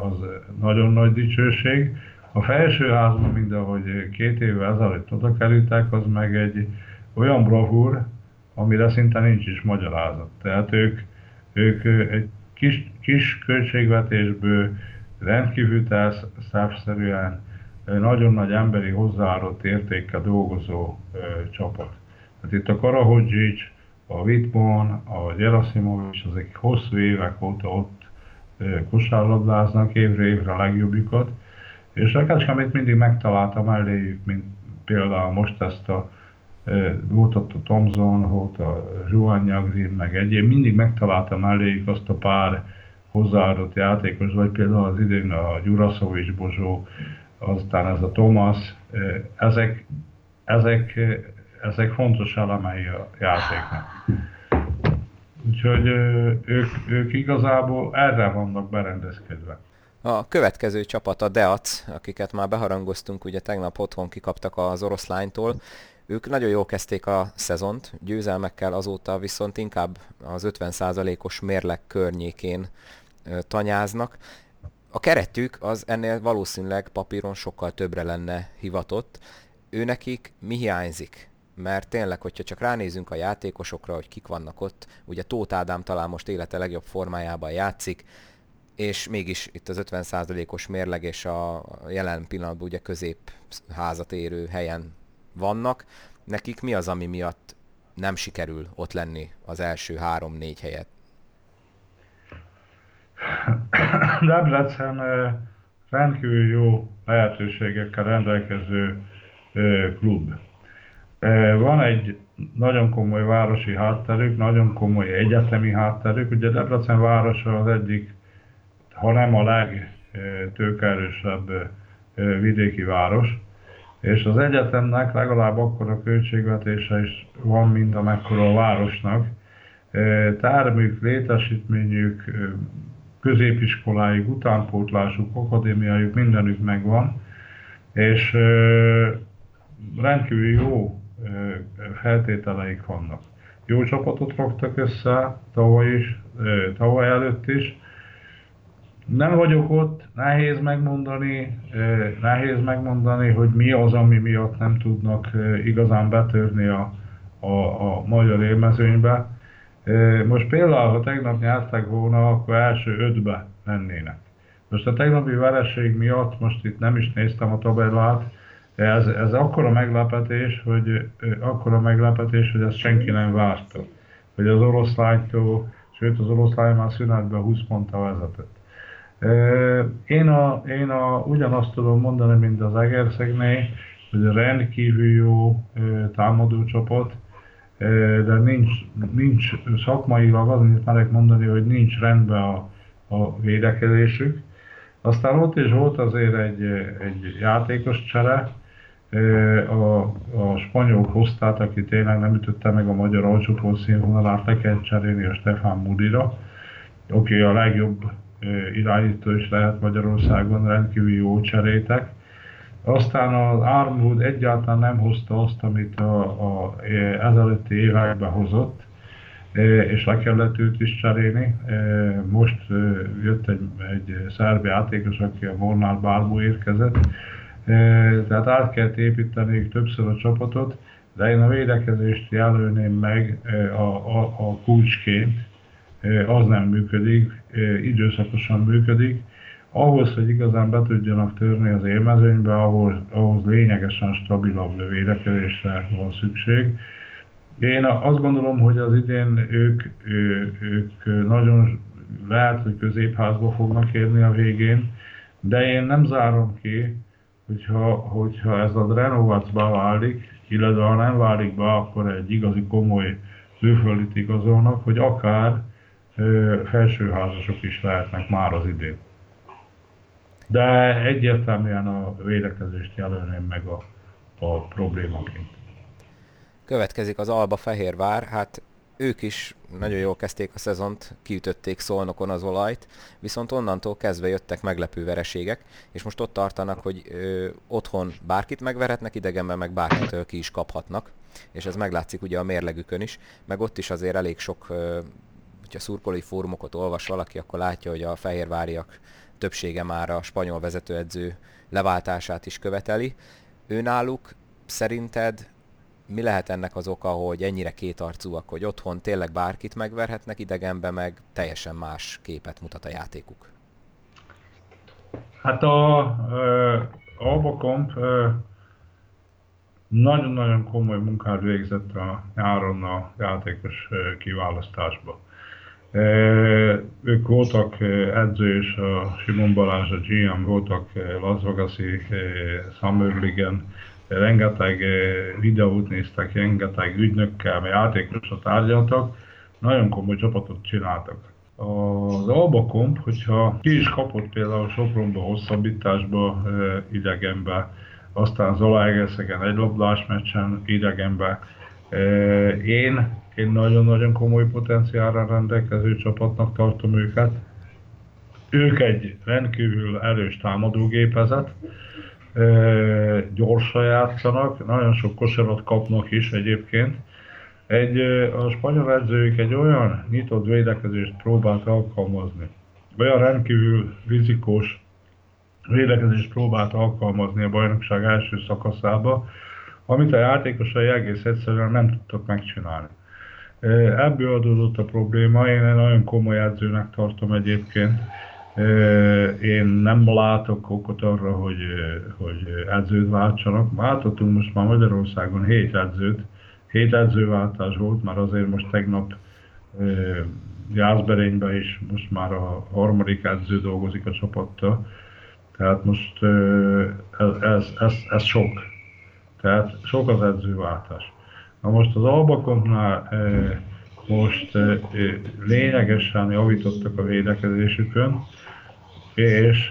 az nagyon nagy dicsőség. A felsőházban, mint ahogy 2 évvel ezelőtt oda kerültek, az meg egy olyan bravúr, amire szinte nincs is magyarázat. Tehát ők egy kis költségvetésből rendkívül szervszerűen nagyon nagy emberi hozzáadott értékkel dolgozó csapat. Hát itt a Karahodzsics, a Wittmann, a Gyeraszimovics, azok hosszú évek óta ott kosárlabdáznak, évről évre a legjobbikat, és a Kecskemét mindig megtaláltam melléjük, mint például most ezt volt ott a Thomson, volt a Zsuanyagrin, meg egyéb, mindig megtaláltam melléjük azt a pár hozzáadott játékos, vagy például az idén a Gyuraszovics Bozsó, aztán ez a Tomasz, ezek fontos elemei a játéknak. Úgyhogy ők igazából erre vannak berendezkedve. A következő csapat a Deac, akiket már beharangoztunk, ugye tegnap otthon kikaptak az Oroszlánytól. Ők nagyon jól kezdték a szezont, győzelmekkel, azóta viszont inkább az 50%-os mérleg környékén tanyáznak. A keretük az ennél valószínűleg papíron sokkal többre lenne hivatott. Őnekik mi hiányzik? Mert tényleg, hogyha csak ránézünk a játékosokra, hogy kik vannak ott, ugye Tóth Ádám talán most élete legjobb formájában játszik, és mégis itt az 50%-os mérleg és a jelen pillanatban ugye középházat érő helyen vannak. Nekik mi az, ami miatt nem sikerül ott lenni az első 3-4 helyet? Debrecen rendkívül jó lehetőségekkel rendelkező klub. Van egy nagyon komoly városi hátterük, nagyon komoly egyetemi hátterük. Ugye Debrecen városa az egyik, ha nem a legtőkerősebb vidéki város, és az egyetemnek legalább akkora költségvetése is van, mint amekkora a városnak. Tármük, létesítményük, középiskolájuk, utánpótlásuk, akadémiájuk, mindenük megvan, és rendkívül jó feltételeik vannak. Jó csapatot raktak össze tavaly is, tavaly előtt is. Nem vagyok ott, nehéz megmondani, hogy mi az, ami miatt nem tudnak igazán betörni a magyar élmezőnybe. Most például, ha tegnap nyertek volna, akkor első 5-be lennének. Most a tegnapi vereség miatt, most itt nem is néztem a tabellát, ez akkora meglepetés, hogy ezt senki nem várta. Hogy az Oroszlánytól, sőt az Oroszlány már szünetben 20 ponttal vezetett. Én ugyanazt tudom mondani, mint az Egerszegnél, hogy rendkívül jó támadó csapat, de nincs szakmailag azt merek mondani, hogy nincs rendben a védekezésük. Aztán ott is volt azért egy játékos csere, a spanyol Kostát, aki tényleg nem ütötte meg a magyar alcsoport színvonalát, le kellett cserélni a Stefán Mudira, aki a legjobb irányító is lehet Magyarországon, rendkívül jó cserétek. Aztán az Armwood egyáltalán nem hozta azt, amit a ezelőtti években hozott, és le kellett őt is cserélni. Most jött egy szerb játékos, aki a Mornár Bárbó érkezett, tehát át kellett építeni többször a csapatot, de én a védekezést jelölném meg a kulcsként. Az nem működik, időszakosan működik. Ahhoz, hogy igazán be tudjanak törni az élmezőnybe, ahhoz lényegesen stabilabb védekezésre van szükség. Én azt gondolom, hogy az idén ők nagyon lehet, hogy középházba fognak érni a végén, de én nem zárom ki, hogyha ez a Drenovac beválik, illetve ha nem válik be, akkor egy igazi komoly külföldit igazolnak, hogy akár felsőházasok is lehetnek már az idén. De egyértelműen a védekezést jelölném meg a problémaként. Következik az Alba Fehérvár, hát ők is nagyon jól kezdték a szezont, kiütötték Szolnokon az olajt, viszont onnantól kezdve jöttek meglepő vereségek, és most ott tartanak, hogy otthon bárkit megverhetnek, idegenben meg bárkitől ki is kaphatnak, és ez meglátszik ugye a mérlegükön is, meg ott is azért elég sok ha szurkolói fórumokat olvas valaki, akkor látja, hogy a fehérváriak többsége már a spanyol vezetőedző leváltását is követeli. Őnáluk szerinted mi lehet ennek az oka, hogy ennyire kétarcúak, hogy otthon tényleg bárkit megverhetnek, idegenben meg teljesen más képet mutat a játékuk? Hát a AlbaComp nagyon-nagyon komoly munkát végzett a nyáron a játékos kiválasztásba. Ők voltak edző és a Simon Balázs, a GM, voltak Las Vegas-i Summer League-en, rengeteg videót néztek, rengeteg ügynökkel, játékosra tárgyaltak, nagyon komoly csapatot csináltak. Az AlbaComp, hogyha ki is kapott például Sopronba, hosszabbításba, idegenbe, aztán Zalaegerszegen egy labdás meccsen, idegenbe. Én nagyon-nagyon komoly potenciálra rendelkező csapatnak tartom őket. Ők egy rendkívül erős támadógépezet, gyorsan játszanak, nagyon sok kosarat kapnak is egyébként. A spanyol edzőjük egy olyan nyitott védekezést próbált alkalmazni, olyan rendkívül rizikós védekezést próbált alkalmazni a bajnokság első szakaszába, amit a játékosai egész egyszerűen nem tudtak megcsinálni. Ebből adódott a probléma, én egy nagyon komoly edzőnek tartom egyébként. Én nem látok okot arra, hogy edzőt váltsanak. Váltottunk most már Magyarországon 7 edzőt, 7 edzőváltás volt, már azért most tegnap Jászberényben is most már a 3. edző dolgozik a csapattal. Tehát most ez sok. Tehát sok az edzőváltás. Na most az AlbaCompnál most lényegesen javítottak a védekezésükön, és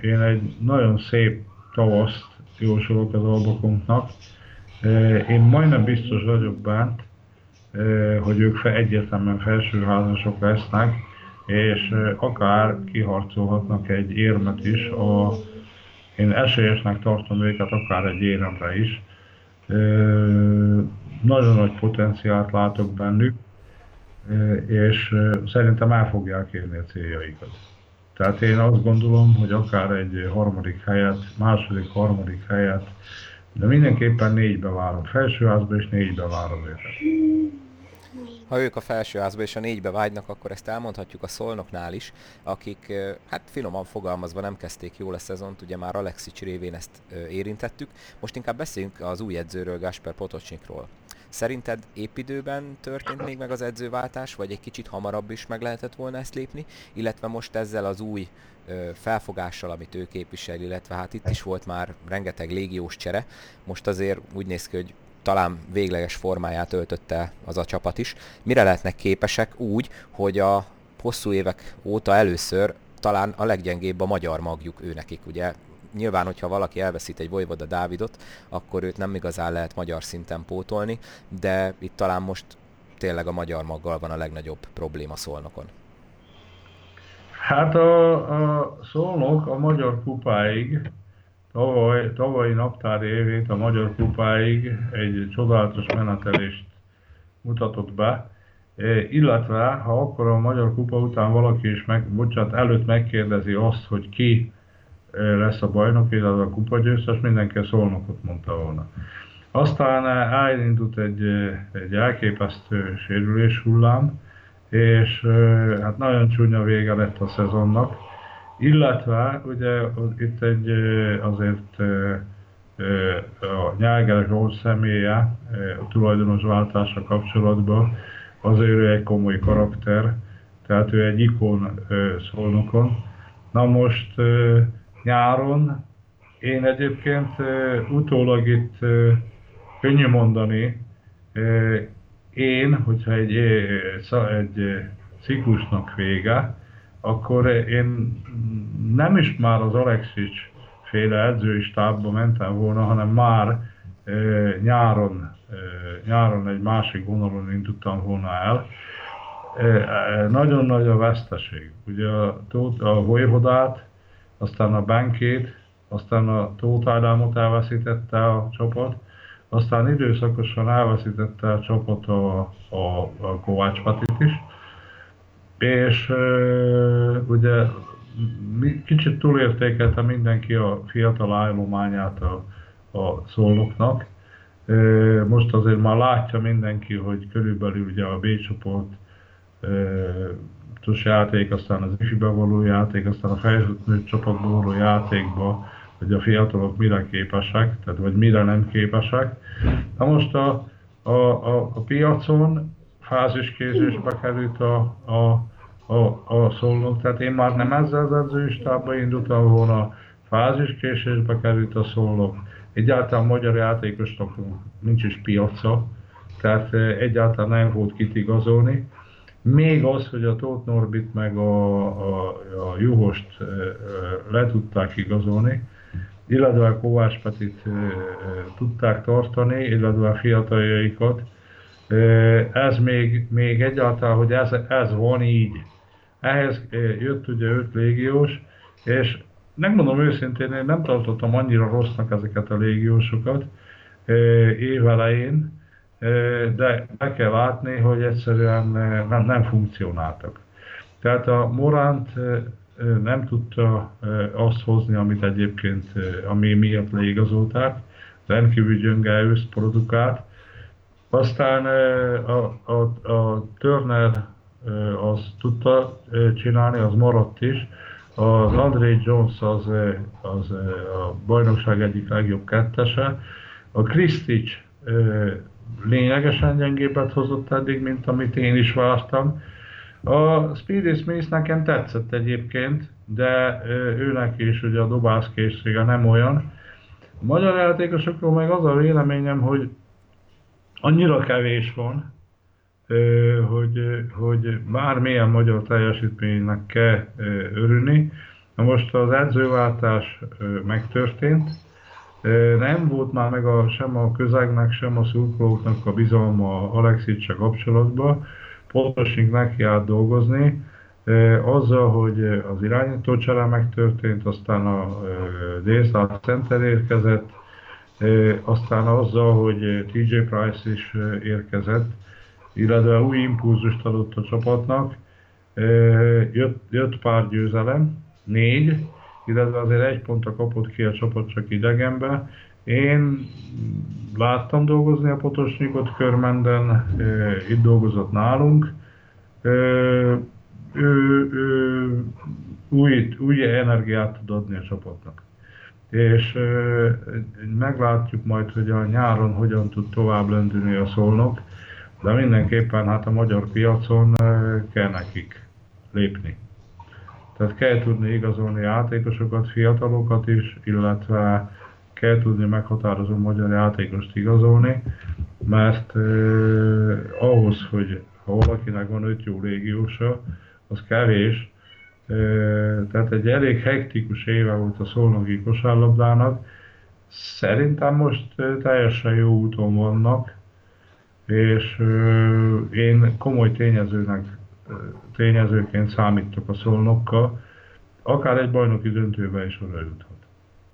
én egy nagyon szép tavaszt jósolok az AlbaCompnak. Én majdnem biztos vagyok bent, hogy ők egyértelműen felsőházasok lesznek, és akár kiharcolhatnak egy érmet is. Én esélyesnek tartom őket akár egy éremre is. Nagyon nagy potenciált látok bennük, és szerintem el fogják érni a céljaikat. Tehát én azt gondolom, hogy akár egy második-harmadik helyet, de mindenképpen 4-be várom. Felsőházba és 4-be várom őket. Ha ők a felsőházba és a 4-be vágynak, akkor ezt elmondhatjuk a Szolnoknál is, akik, hát finoman fogalmazva nem kezdték jól a szezont, ugye már Aleksić révén ezt érintettük. Most inkább beszéljünk az új edzőről, Gáspár Potočnikról. Szerinted épp időben történt még meg az edzőváltás, vagy egy kicsit hamarabb is meg lehetett volna ezt lépni, illetve most ezzel az új felfogással, amit ő képvisel, illetve hát itt is volt már rengeteg légiós csere, most azért úgy néz ki, hogy talán végleges formáját öltötte az a csapat is. Mire lehetnek képesek úgy, hogy a hosszú évek óta először talán a leggyengébb a magyar magjuk őnekik, ugye? Nyilván, hogyha valaki elveszít egy Vojvoda Dávidot, akkor őt nem igazán lehet magyar szinten pótolni, de itt talán most tényleg a magyar maggal van a legnagyobb probléma Szolnokon. Hát a Szolnok a magyar kupáig, tavalyi naptár évét a magyar kupáig egy csodálatos menetelést mutatott be, illetve ha akkor a magyar kupa után valaki is előtt megkérdezi azt, hogy ki lesz a bajnok, illetve a kupagyőztes, mindenki a Szolnokot mondta volna. Aztán elindult egy elképesztő sérülés hullám, és hát nagyon csúnya vége lett a szezonnak, illetve ugye itt azért a Nyáger Zsolt személye a tulajdonos váltása kapcsolatban azért egy komoly karakter, tehát ő egy ikon Szolnokon. Na most nyáron én egyébként utólag itt könnyű mondani, én, hogyha egy ciklusnak vége, akkor én nem is már az Aleksić féle edzői stábba mentem volna, hanem már nyáron egy másik vonalon indultam volna el. Nagyon nagy a veszteség. Ugye a Vojvodát, aztán a Benkét, aztán a Tóth Ádámot elveszítette a csapat, aztán időszakosan elveszítette a csapat a Kovács Patit is, és ugye kicsit túlértékelte mindenki a fiatal állományát a Szolnoknak. Most azért már látja mindenki, hogy körülbelül ugye a B csoport játék, aztán az ifiben való játék, aztán a fejlődött nőtt csapatban való játékban, hogy a fiatalok mire képesek, tehát vagy mire nem képesek. Na most a piacon fáziskézésbe került a Szolnok, tehát én már nem ezzel az edzőistába indultam volna, fáziskésésbe került a Szolnok. Egyáltalán magyar játékosnak nincs is piaca, tehát egyáltalán nem volt kit igazolni. Még az, hogy a Tóth Norbit meg a Juhost le tudták igazolni, illetve a Kovács Petit tudták tartani, illetve a fiataljaikat, ez még egyáltalán, hogy ez van így. Ehhez jött ugye 5 légiós, és megmondom őszintén, én nem tartottam annyira rossznak ezeket a légiósokat évelején, de be kell látni, hogy egyszerűen nem funkcionáltak. Tehát a Moránt nem tudta azt hozni, amit egyébként, ami miatt leigazolták, rendkívül gyönge őszt produkált. Aztán a Turner az tudta csinálni, az maradt is. Az André Jones az a bajnokság egyik legjobb kettese. A Kristić lényegesen gyengébbet hozott eddig, mint amit én is vártam. A Speedy Smith nekem tetszett egyébként, de őnek is ugye a dobászkészsége nem olyan. A magyar játékosokról meg az a véleményem, hogy annyira kevés van, hogy bármilyen magyar teljesítménynek kell örülni. Na most az edzőváltás megtörtént, nem volt már meg sem a közegnek, sem a szurkolóknak a bizalma Aleksić kapcsolatban. Pontosig neki állt dolgozni, azzal, hogy az irányítócsere megtörtént, aztán a délszállt center érkezett, aztán azzal, hogy TJ Price is érkezett, illetve új impulzust adott a csapatnak, jött pár győzelem, 4, illetve azért 1 pontra kapott ki a csapat csak idegenben. Én láttam dolgozni a Potosnyikot Körmenden, itt dolgozott nálunk. Ő új energiát tud adni a csapatnak. És meglátjuk majd, hogy a nyáron hogyan tud tovább lendülni a Szolnok, de mindenképpen hát a magyar piacon kell nekik lépni. Tehát kell tudni igazolni játékosokat, fiatalokat is, illetve kell tudni meghatározó magyar játékost igazolni, mert ahhoz, hogy ha valakinek van 5 jó légiósa, az kevés. Tehát egy elég hektikus éve volt a szolnoki kosárlabdának. Szerintem most teljesen jó úton vannak, és én komoly tényezőként számítok a Szolnokkal, akár egy bajnoki döntőbe is oda juthat.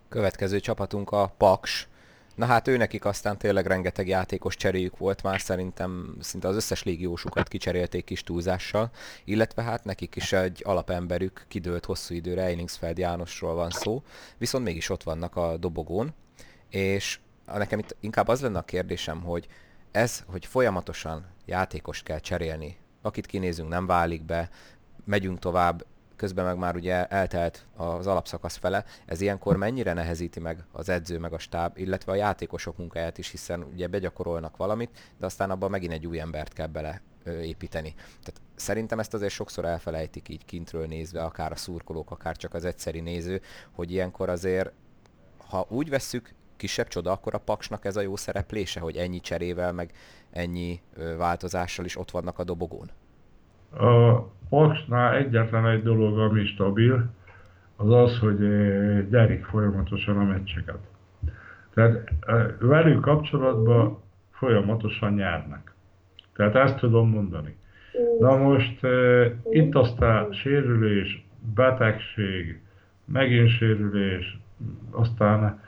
Következő csapatunk a Paks. Na hát őnekik aztán tényleg rengeteg játékos cseréjük volt már, szerintem szinte az összes légiósukat kicserélték kis túlzással, illetve hát nekik is egy alapemberük kidőlt hosszú időre, Eilingsfeld Jánosról van szó, viszont mégis ott vannak a dobogón, és nekem itt inkább az lenne a kérdésem, hogy ez, hogy folyamatosan játékost kell cserélni, akit kinézünk, nem válik be, megyünk tovább, közben meg már ugye eltelt az alapszakasz fele, ez ilyenkor mennyire nehezíti meg az edző, meg a stáb, illetve a játékosok munkáját is, hiszen ugye begyakorolnak valamit, de aztán abban megint egy új embert kell beleépíteni. Tehát szerintem ezt azért sokszor elfelejtik így kintről nézve, akár a szurkolók, akár csak az egyszeri néző, hogy ilyenkor azért, ha úgy vesszük, kisebb csoda, akkor a Paksnak ez a jó szereplése, hogy ennyi cserével, meg ennyi változással is ott vannak a dobogón? A Paksnál egyetlen egy dolog, ami stabil, az az, hogy gyerik folyamatosan a meccseket. Tehát velük kapcsolatban folyamatosan nyernek. Tehát ezt tudom mondani. Na most itt aztán sérülés, betegség, megint sérülés, aztán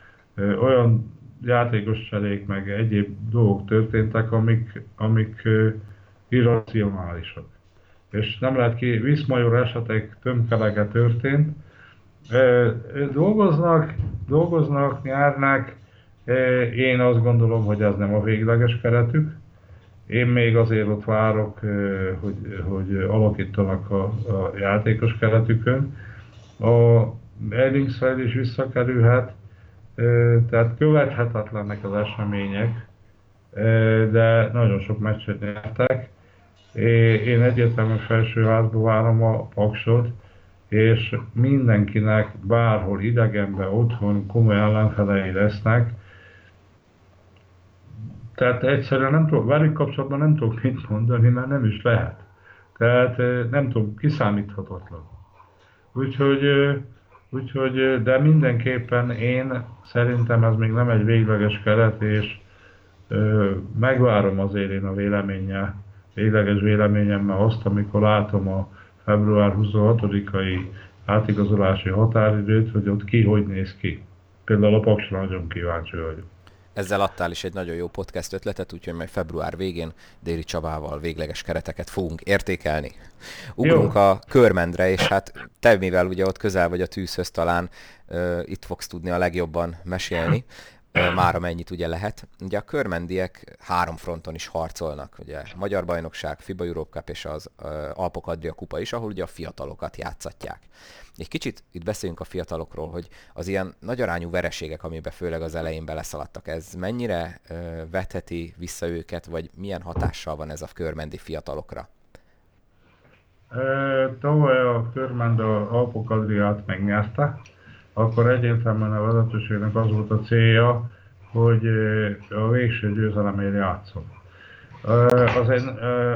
olyan játékos cserék, meg egyéb dolgok történtek, amik irracionálisak. És nem lehet ki, Viszmajor esetek tömkelege történt. Dolgoznak, nyárnak, én azt gondolom, hogy ez nem a végleges keretük. Én még azért ott várok, hogy alakítanak a játékos keretükön. A Eilingsfeld is visszakerülhet, tehát követhetetlenek az események, de nagyon sok meccset nyertek. Én egyértelműen felsőházba várom a Paksot, és mindenkinek bárhol idegenben, otthon komoly ellenfelei lesznek. Tehát egyszerűen nem tudok, velük kapcsolatban nem tudok mit mondani, mert nem is lehet. Tehát nem tudom, kiszámíthatatlan. Úgyhogy, de mindenképpen én szerintem ez még nem egy végleges keret, és megvárom azért én a véleményemmel azt, amikor látom a február 26-ai átigazolási határidőt, hogy ott ki hogy néz ki. Például a Paksra nagyon kíváncsi vagyok. Ezzel adtál is egy nagyon jó podcast ötletet, úgyhogy majd február végén Déri Csabával végleges kereteket fogunk értékelni. Ugrunk jó. A Körmendre, és hát te, mivel ugye ott közel vagy a tűzhöz, talán itt fogsz tudni a legjobban mesélni, már amennyit ugye lehet. Ugye a körmendiek három fronton is harcolnak, ugye Magyar Bajnokság, FIBA Europe Cup és az Alpok-Adria Kupa is, ahol ugye a fiatalokat játszatják. Egy kicsit itt beszéljünk a fiatalokról, hogy az ilyen nagy arányú vereségek, amiben főleg az elején beleszaladtak, ez mennyire vetheti vissza őket, vagy milyen hatással van ez a körmendi fiatalokra? Tavaly a körmend az Alpok-Adriát megnyázta, akkor egyértelműen a vezetőségnek az volt a célja, hogy a végső győzelemért játszom.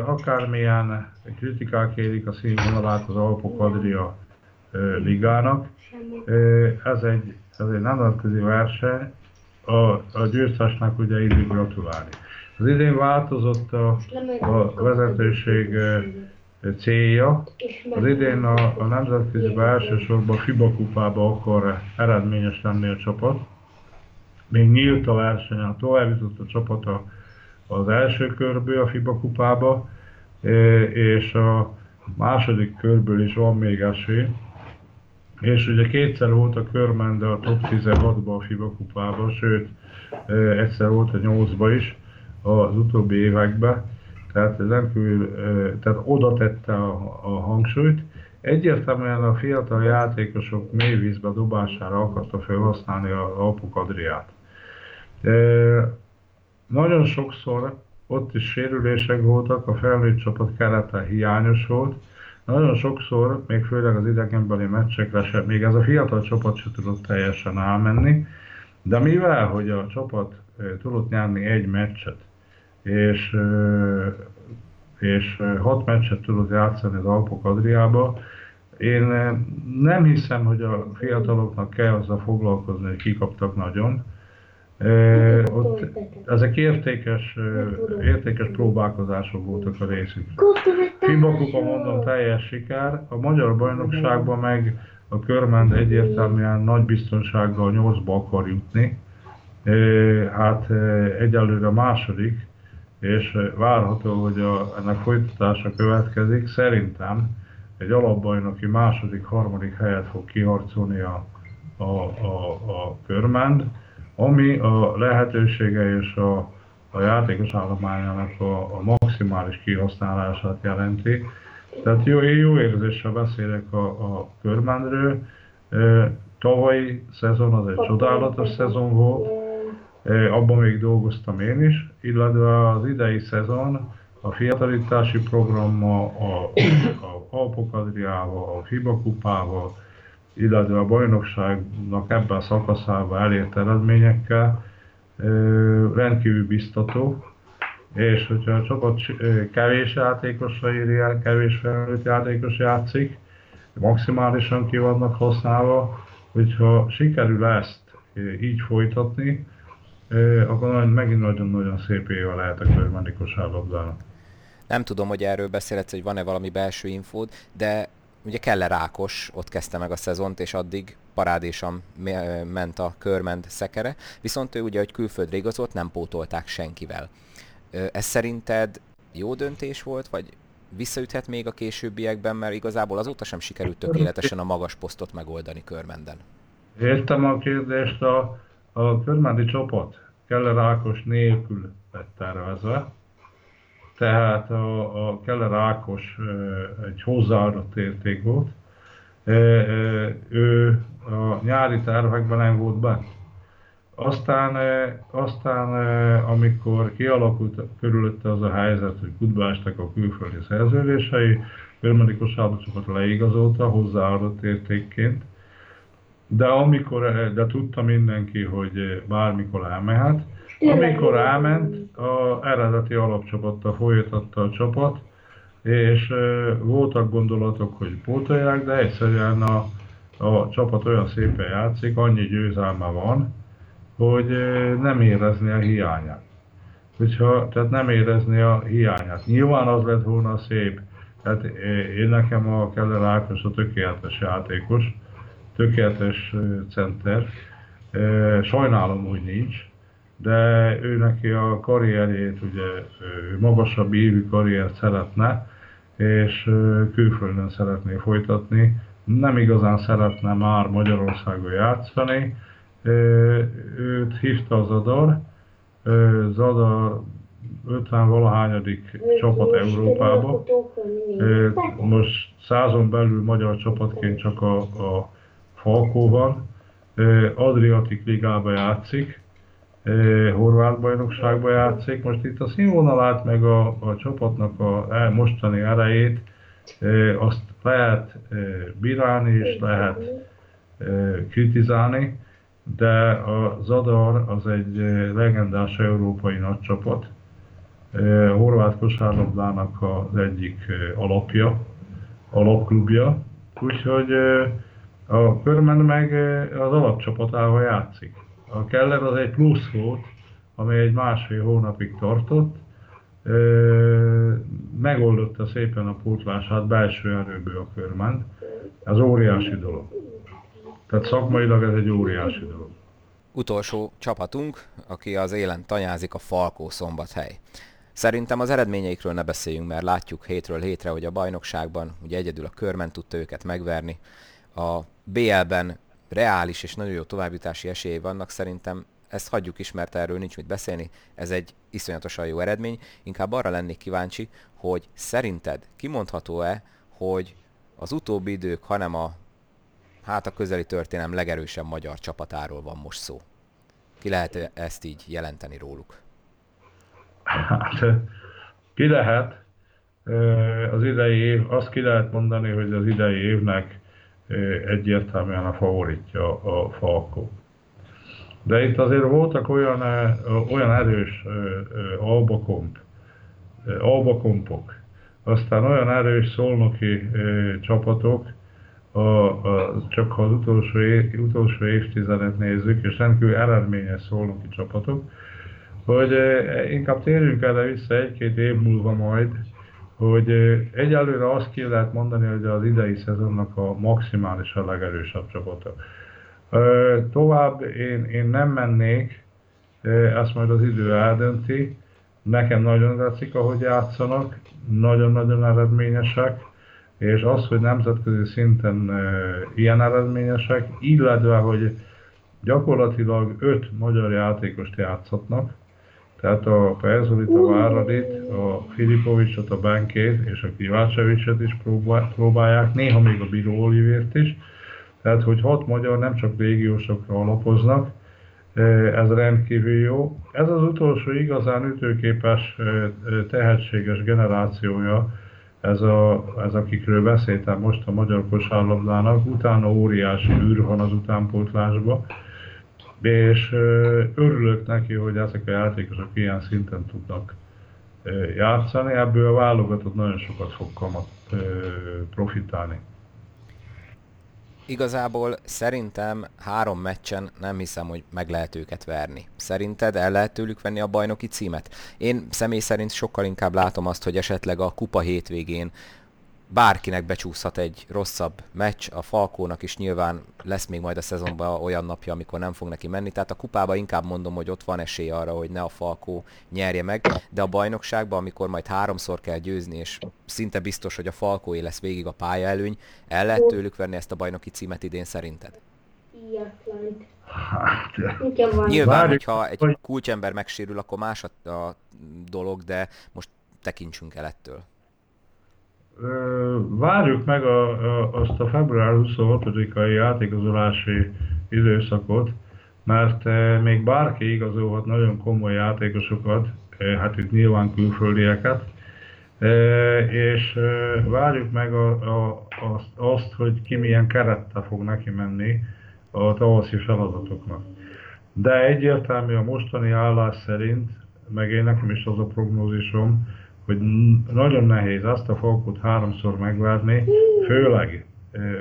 Akármilyen kritikák érik a színvonalát az Alpok-Adria ligának, ez egy nemzetközi verseny, a győztesnek ugye így gratulálni. Az idén változott a vezetőség célja. Az idén a nemzetköziben elsősorban a FIBA kupába akar eredményes lenni a csapat. Még nyílt a versenyen, továbbjutott a csapat az első körből a FIBA kupába, és a második körből is van még esély. És ugye kétszer volt a körmend a top 16-ba a FIBA kupába, sőt egyszer volt a 8-ba is az utóbbi években. Tehát oda tette a hangsúlyt. Egyértelműen a fiatal játékosok mélyvízbe dobására akarta felhasználni az Alpok-Adriát. Nagyon sokszor ott is sérülések voltak, a felnőtt csapat kerete hiányos volt. Nagyon sokszor, még főleg az idegenbeli meccsekre sem, még ez a fiatal csapat sem tudott teljesen elmenni. De mivel, hogy a csapat tudott nyerni egy meccset, és 6 meccset tudott játszani az Alpok-Adriába. Én nem hiszem, hogy a fiataloknak kell azzal foglalkozni, hogy kikaptak nagyon. Ott ezek értékes próbálkozások voltak a részükre. FIBA kupa, mondom, teljes sikár, a magyar bajnokságban meg a körmend egyértelműen nagy biztonsággal 8-ba akar jutni. Hát egyelőre a második, és várható, hogy ennek folytatása következik. Szerintem egy alapbajnoki második-harmadik helyet fog kiharcolni a körmend, ami a lehetősége és a játékos állományának a maximális kihasználását jelenti. Tehát jó érzéssel beszélek a körmendről. Tavalyi szezon az egy csodálatos szezon volt, abban még dolgoztam én is, illetve az idei szezon a fiatalítási programmal, a Alpok-Adriával, a FIBA kupával, illetve a bajnokságnak ebben a szakaszában elért eredményekkel rendkívül biztató, és hogyha a csapat kevés játékosra írja, kevés felnőtt játékos játszik, maximálisan ki vannak használva, hogyha sikerül ezt így folytatni, akkor megint nagyon-nagyon szép éve lehet a körmendi kosárlabdának. Nem tudom, hogy erről beszélhetsz, hogy van-e valami belső infód, de ugye Keller Ákos ott kezdte meg a szezont, és addig parádésan ment a körmend szekere, viszont ő ugye, hogy külföldre igazolt, nem pótolták senkivel. Ez szerinted jó döntés volt, vagy visszaüthet még a későbbiekben, mert igazából azóta sem sikerült tökéletesen a magas posztot megoldani körmenden? Értem a kérdést, a körmendi csapat Keller Ákos nélkül lett tervezve, tehát a Keller Ákos egy hozzáadott érték volt, ő a nyári tervekben nem volt benne. Aztán amikor kialakult körülötte az a helyzet, hogy kutba estek a külföldi szerződései, a körmendi kosárlabdacsapat leigazolta hozzáadott értékként, de tudta mindenki, hogy bármikor elmehet. Amikor elment, az eredeti alapcsapattal folytatta a csapat, és voltak gondolatok, hogy pótolják, de egyszerűen a csapat olyan szépen játszik, annyi győzelme van, hogy nem érezni a hiányát. Tehát nem érezni a hiányát. Nyilván az lett volna szép, Hát én nekem a Keller Ákos a tökéletes játékos, tökéletes center. Sajnálom, hogy nincs, de ő neki a karrierjét, ugye magasabb ívű karriert szeretne, és külföldön szeretné folytatni. Nem igazán szeretne már Magyarországon játszani. Őt hívta a Zadar. Zadar 50-valahányadik csapat Európába. Most százon belül magyar csapatként csak a Falkó van. Adriatik ligába játszik, horvát bajnokságba játszik. Most itt a színvonalát meg a csapatnak a mostani erejét, azt lehet bírálni és lehet kritizálni, de a Zadar az egy legendás európai nagycsapat. Horvát kosárlabdának az egyik alapja, alapklubja, úgyhogy a Körmen meg az alapcsapatával játszik. A Keller az egy plusz volt, ami egy másfél hónapig tartott, megoldotta szépen a pótlását belső erőből a Körmen. Ez óriási dolog. Tehát szakmailag ez egy óriási dolog. Utolsó csapatunk, aki az élen tanyázik, a Falkó Szombathely. Szerintem az eredményeikről ne beszéljünk, mert látjuk hétről hétre, hogy a bajnokságban ugye egyedül a Körmen tudta őket megverni. A BL-ben reális és nagyon jó továbbjutási esélyei vannak, szerintem ezt hagyjuk is, mert erről nincs mit beszélni, ez egy iszonyatosan jó eredmény. Inkább arra lennék kíváncsi, hogy szerinted kimondható-e, hogy az utóbbi idők, hanem a közeli történelem legerősebb magyar csapatáról van most szó. Ki lehet ezt így jelenteni róluk? Hát, ki lehet. Az idei év, azt ki lehet mondani, hogy az idei évnek egyértelműen a favoritja a Falkó. De itt azért voltak olyan erős AlbaCompok, aztán olyan erős szolnoki csapatok, csak ha az utolsó évtizedet nézzük, és rendkívül eredményes szolnoki csapatok, hogy inkább térjünk erre vissza egy-két év múlva majd, hogy egyelőre azt ki lehet mondani, hogy az idei szezonnak a maximálisan legerősebb csapata. Tovább én nem mennék, ezt majd az idő eldönti. Nekem nagyon tetszik, ahogy játszanak, nagyon-nagyon eredményesek, és az, hogy nemzetközi szinten ilyen eredményesek, illetve, hogy gyakorlatilag 5 magyar játékost játszhatnak, tehát a Perzolita Váradit, a Filipovicsot, a Benkét és a Kivácsevicsot is próbálják, néha még a Bíró Olivért is. Tehát, hogy 6 magyar nem csak régiósokra alapoznak, ez rendkívül jó. Ez az utolsó igazán ütőképes, tehetséges generációja, ez akikről beszéltem most a magyar kosárlabdának, utána óriási űr van az utánpótlásba, és örülök neki, hogy ezek a játékosok ilyen szinten tudnak játszani, ebből a válogatott nagyon sokat fog profitálni. Igazából szerintem 3 meccsen nem hiszem, hogy meg lehet őket verni. Szerinted el lehet tőlük venni a bajnoki címet? Én személy szerint sokkal inkább látom azt, hogy esetleg a kupa hétvégén bárkinek becsúszhat egy rosszabb meccs, a Falkónak is nyilván lesz még majd a szezonban olyan napja, amikor nem fog neki menni, tehát a kupába inkább mondom, hogy ott van esély arra, hogy ne a Falkó nyerje meg, de a bajnokságban, amikor majd 3-szor kell győzni, és szinte biztos, hogy a Falkóé lesz végig a pályaelőny, el lehet tőlük venni ezt a bajnoki címet idén szerinted? Ilyetlen. Hát, nyilván, hogyha egy kulcsember megsérül, akkor más a dolog, de most tekintsünk el ettől. Várjuk meg azt a február 26-ai átigazolási időszakot, mert még bárki igazolhat nagyon komoly játékosokat, hát itt nyilván külföldieket, és várjuk meg azt, hogy ki milyen kerettel fog neki menni a tavaszi feladatoknak. De egyértelmű a mostani állás szerint, meg én nekem is az a prognózisom, hogy nagyon nehéz azt a Falkót 3-szor megverni, főleg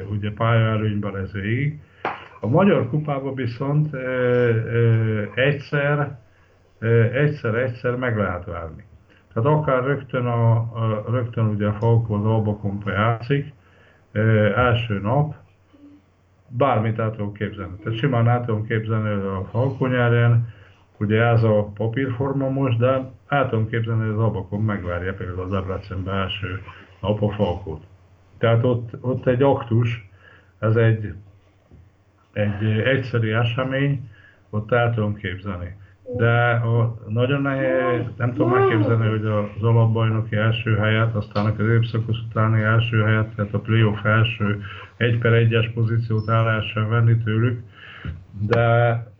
ugye pályaelőnyben ez végig. A magyar kupában viszont egyszer meg lehet verni. Tehát akár rögtön ugye a Falkó az AlbaCompra játszik, első nap, bármit át tudom képzelni. Tehát simán át tudom képzelni a Falkó nyerjen, ugye ez a papírforma most, de át tudom képzelni, hogy az AlbaComp megvárja például az Debrecenben első nap a Falkót. Tehát ott egy aktus, ez egy egyszerű esemény, ott el tudom képzelni. De nagyon nehéz, nem tudom elképzelni, hogy az alapbajnoki első helyet, aztán a középszakasz utáni első helyet, tehát a playoff első 1-1-es pozíciót el lehessen venni tőlük, de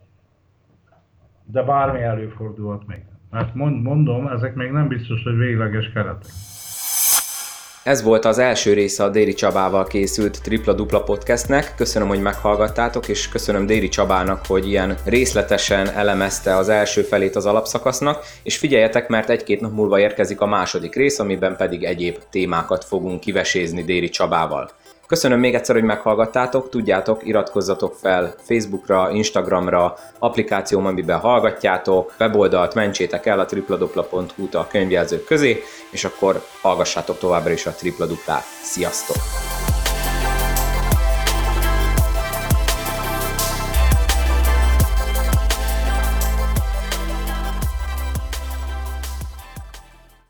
bármi előfordulhat még. Mert mondom, ezek még nem biztos, hogy végleges keretek. Ez volt az első része a Déri Csabával készült Tripla Dupla podcastnek. Köszönöm, hogy meghallgattátok, és köszönöm Déri Csabának, hogy ilyen részletesen elemezte az első felét az alapszakasznak, és figyeljetek, mert 1-2 nap múlva érkezik a második rész, amiben pedig egyéb témákat fogunk kivesézni Déri Csabával. Köszönöm még egyszer, hogy meghallgattátok, tudjátok, iratkozzatok fel Facebookra, Instagramra, applikációm, amiben hallgatjátok, weboldalt mentsétek el a tripladupla.hu-t a könyvjelzők közé, és akkor hallgassátok továbbra is a Tripla Duplát. Sziasztok!